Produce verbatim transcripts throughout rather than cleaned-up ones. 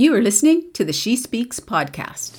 You are listening to the She Speaks podcast.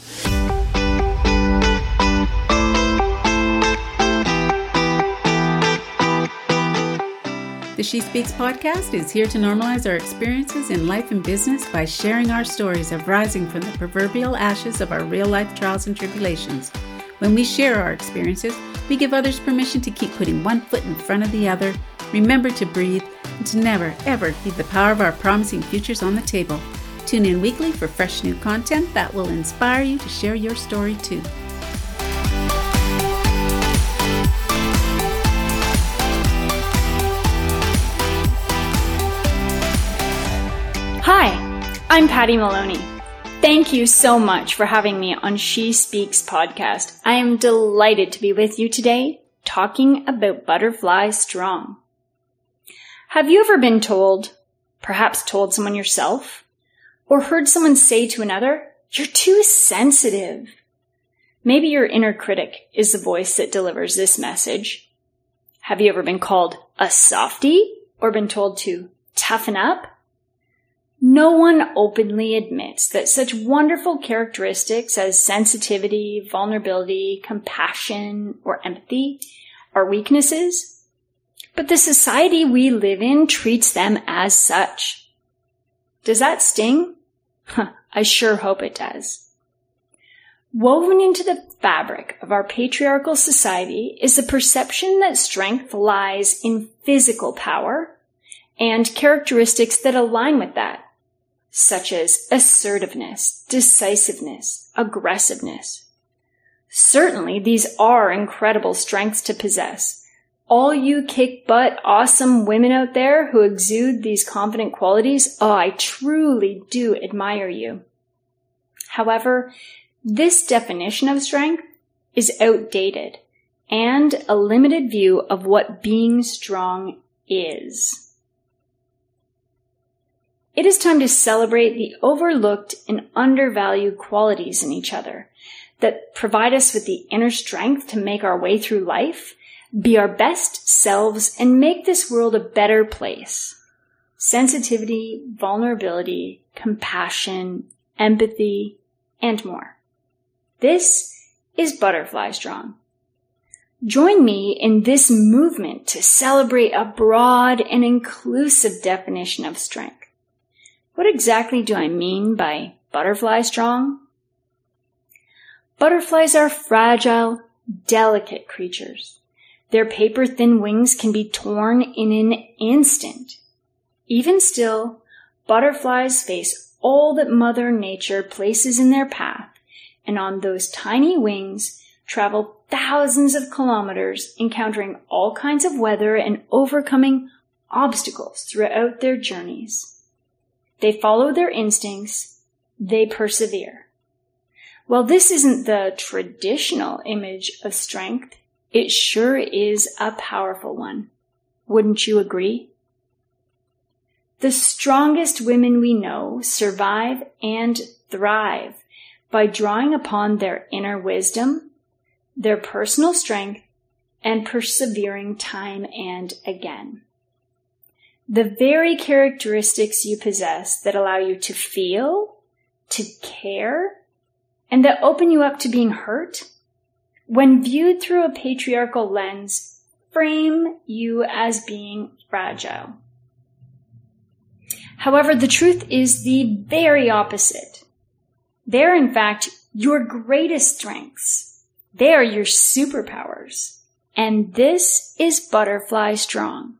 The She Speaks podcast is here to normalize our experiences in life and business by sharing our stories of rising from the proverbial ashes of our real-life trials and tribulations. When we share our experiences, we give others permission to keep putting one foot in front of the other, remember to breathe, and to never, ever leave the power of our promising futures on the table. Tune in weekly for fresh new content that will inspire you to share your story too. Hi, I'm Patty Maloney. Thank you so much for having me on She Speaks podcast. I am delighted to be with you today talking about Butterfly Strong. Have you ever been told, perhaps told someone yourself, or heard someone say to another, "You're too sensitive"? Maybe your inner critic is the voice that delivers this message. Have you ever been called a softie or been told to toughen up? No one openly admits that such wonderful characteristics as sensitivity, vulnerability, compassion, or empathy are weaknesses, but the society we live in treats them as such. Does that sting? Huh, I sure hope it does. Woven into the fabric of our patriarchal society is the perception that strength lies in physical power and characteristics that align with that, such as assertiveness, decisiveness, aggressiveness. Certainly, these are incredible strengths to possess. All you kick-butt awesome women out there who exude these confident qualities, oh, I truly do admire you. However, this definition of strength is outdated and a limited view of what being strong is. It is time to celebrate the overlooked and undervalued qualities in each other that provide us with the inner strength to make our way through life, be our best selves, and make this world a better place. Sensitivity, vulnerability, compassion, empathy, and more. This is Butterfly Strong. Join me in this movement to celebrate a broad and inclusive definition of strength. What exactly do I mean by Butterfly Strong? Butterflies are fragile, delicate creatures. Their paper-thin wings can be torn in an instant. Even still, butterflies face all that Mother Nature places in their path, and on those tiny wings travel thousands of kilometers, encountering all kinds of weather and overcoming obstacles throughout their journeys. They follow their instincts. They persevere. While this isn't the traditional image of strength, it sure is a powerful one. Wouldn't you agree? The strongest women we know survive and thrive by drawing upon their inner wisdom, their personal strength, and persevering time and again. The very characteristics you possess that allow you to feel, to care, and that open you up to being hurt, when viewed through a patriarchal lens, frame you as being fragile. However, the truth is the very opposite. They're, in fact, your greatest strengths. They are your superpowers. And this is Butterfly Strong.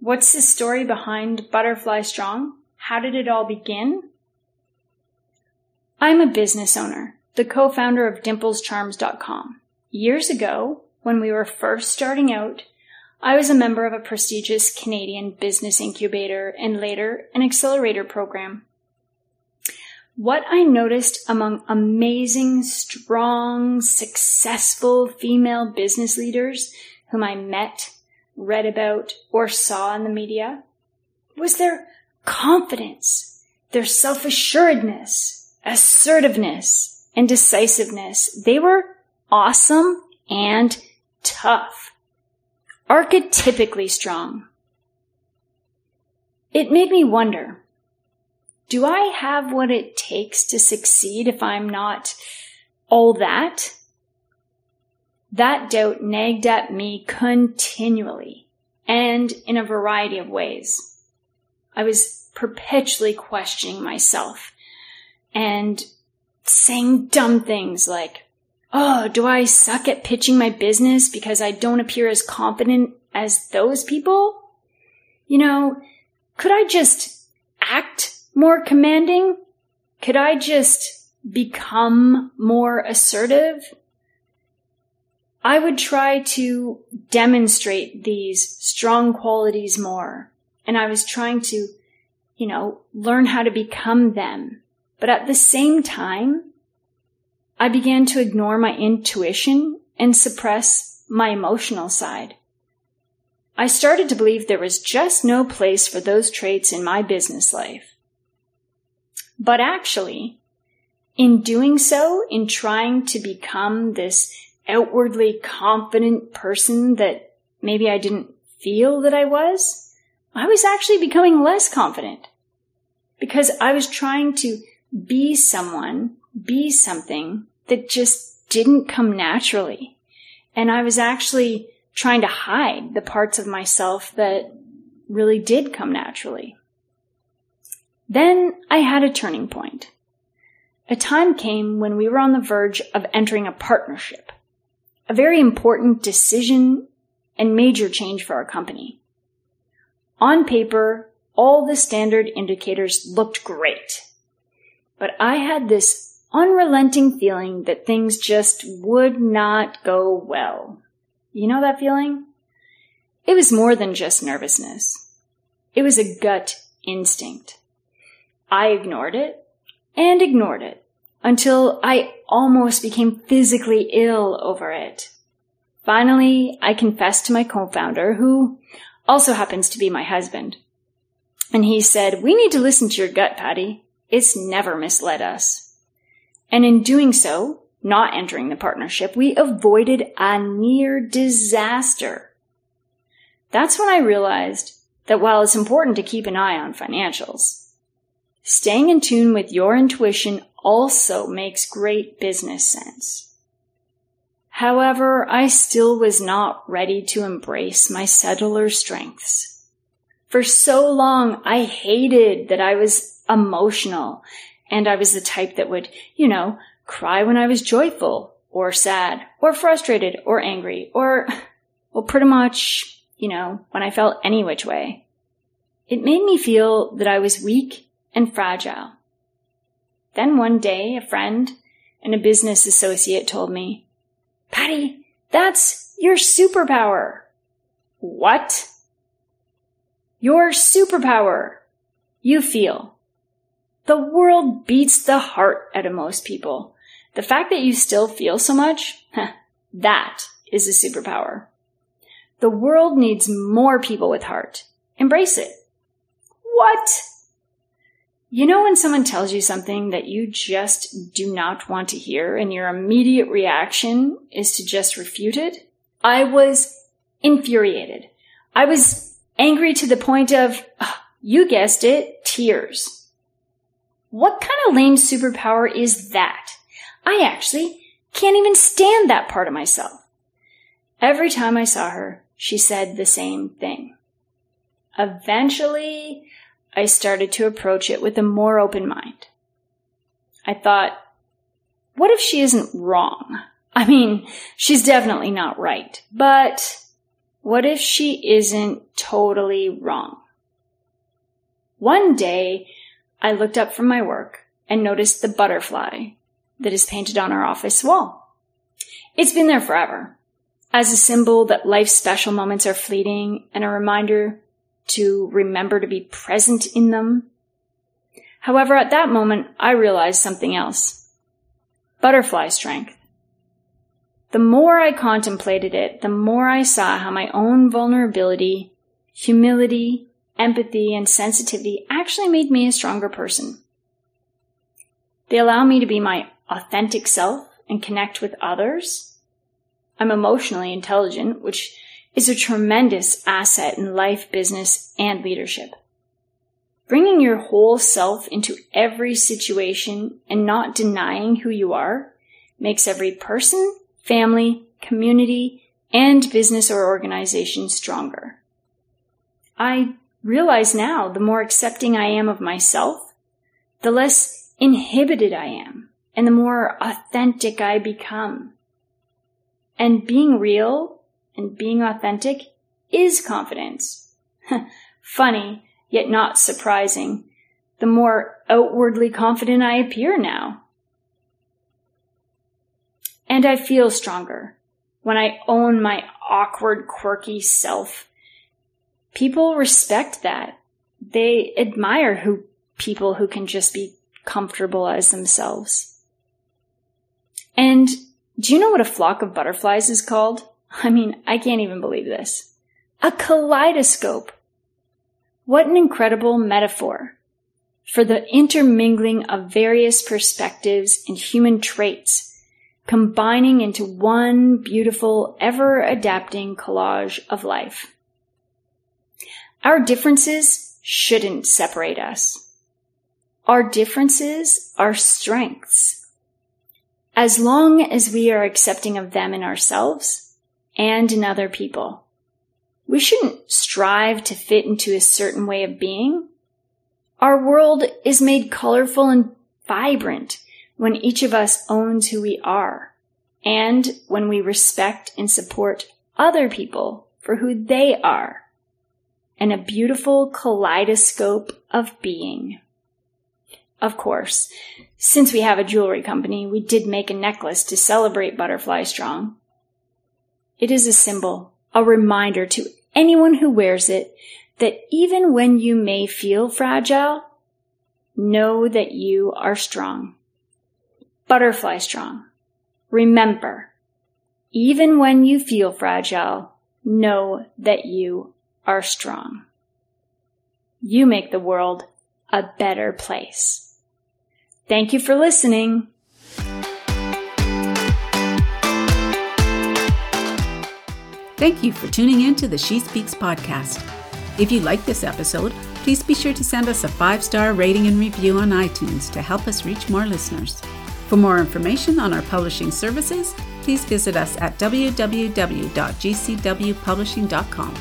What's the story behind Butterfly Strong? How did it all begin? I'm a business owner, the co-founder of Dimples Charms dot com. Years ago, when we were first starting out, I was a member of a prestigious Canadian business incubator and later an accelerator program. What I noticed among amazing, strong, successful female business leaders whom I met, read about, or saw in the media was their confidence, their self-assuredness, assertiveness, and decisiveness. They were awesome and tough, archetypically strong. It made me wonder, do I have what it takes to succeed if I'm not all that? That doubt nagged at me continually and in a variety of ways. I was perpetually questioning myself and saying dumb things like, oh, do I suck at pitching my business because I don't appear as confident as those people? You know, could I just act more commanding? Could I just become more assertive? I would try to demonstrate these strong qualities more, and I was trying to, you know, learn how to become them. But at the same time, I began to ignore my intuition and suppress my emotional side. I started to believe there was just no place for those traits in my business life. But actually, in doing so, in trying to become this outwardly confident person that maybe I didn't feel that I was, I was actually becoming less confident because I was trying to be someone, be something that just didn't come naturally. And I was actually trying to hide the parts of myself that really did come naturally. Then I had a turning point. A time came when we were on the verge of entering a partnership, a very important decision and major change for our company. On paper, all the standard indicators looked great, but I had this unrelenting feeling that things just would not go well. You know that feeling? It was more than just nervousness. It was a gut instinct. I ignored it and ignored it until I almost became physically ill over it. Finally, I confessed to my co-founder, who also happens to be my husband. And he said, "We need to listen to your gut, Patty. It's never misled us." And in doing so, not entering the partnership, we avoided a near disaster. That's when I realized that while it's important to keep an eye on financials, staying in tune with your intuition also makes great business sense. However, I still was not ready to embrace my subtler strengths. For so long, I hated that I was emotional, and I was the type that would, you know, cry when I was joyful or sad or frustrated or angry or, well, pretty much, you know, when I felt any which way. It made me feel that I was weak and fragile. Then one day, a friend and a business associate told me, "Patty, that's your superpower." "What?" "Your superpower. You feel. The world beats the heart out of most people. The fact that you still feel so much, that is a superpower. The world needs more people with heart. Embrace it." What? You know when someone tells you something that you just do not want to hear and your immediate reaction is to just refute it? I was infuriated. I was angry to the point of, oh, you guessed it, tears. What kind of lame superpower is that? I actually can't even stand that part of myself. Every time I saw her, she said the same thing. Eventually, I started to approach it with a more open mind. I thought, what if she isn't wrong? I mean, she's definitely not right, but what if she isn't totally wrong? One day, I looked up from my work and noticed the butterfly that is painted on our office wall. It's been there forever, as a symbol that life's special moments are fleeting and a reminder to remember to be present in them. However, at that moment, I realized something else. Butterfly strength. The more I contemplated it, the more I saw how my own vulnerability, humility, empathy, and sensitivity actually made me a stronger person. They allow me to be my authentic self and connect with others. I'm emotionally intelligent, which is a tremendous asset in life, business, and leadership. Bringing your whole self into every situation and not denying who you are makes every person, family, community, and business or organization stronger. I realize now the more accepting I am of myself, the less inhibited I am, and the more authentic I become. And being real and being authentic is confidence. Funny, yet not surprising. The more outwardly confident I appear now. And I feel stronger when I own my awkward, quirky self. People respect that. They admire who people who can just be comfortable as themselves. And do you know what a flock of butterflies is called? I mean, I can't even believe this. A kaleidoscope. What an incredible metaphor for the intermingling of various perspectives and human traits, combining into one beautiful, ever-adapting collage of life. Our differences shouldn't separate us. Our differences are strengths. As long as we are accepting of them in ourselves and in other people. We shouldn't strive to fit into a certain way of being. Our world is made colorful and vibrant when each of us owns who we are, and when we respect and support other people for who they are, and a beautiful kaleidoscope of being. Of course, since we have a jewelry company, we did make a necklace to celebrate Butterfly Strong. It is a symbol. A reminder to anyone who wears it that even when you may feel fragile, know that you are strong. Butterfly strong. Remember, even when you feel fragile, know that you are strong. You make the world a better place. Thank you for listening. Thank you for tuning in to the She Speaks podcast. If you like this episode, please be sure to send us a five-star rating and review on iTunes to help us reach more listeners. For more information on our publishing services, please visit us at w w w dot g c w publishing dot com.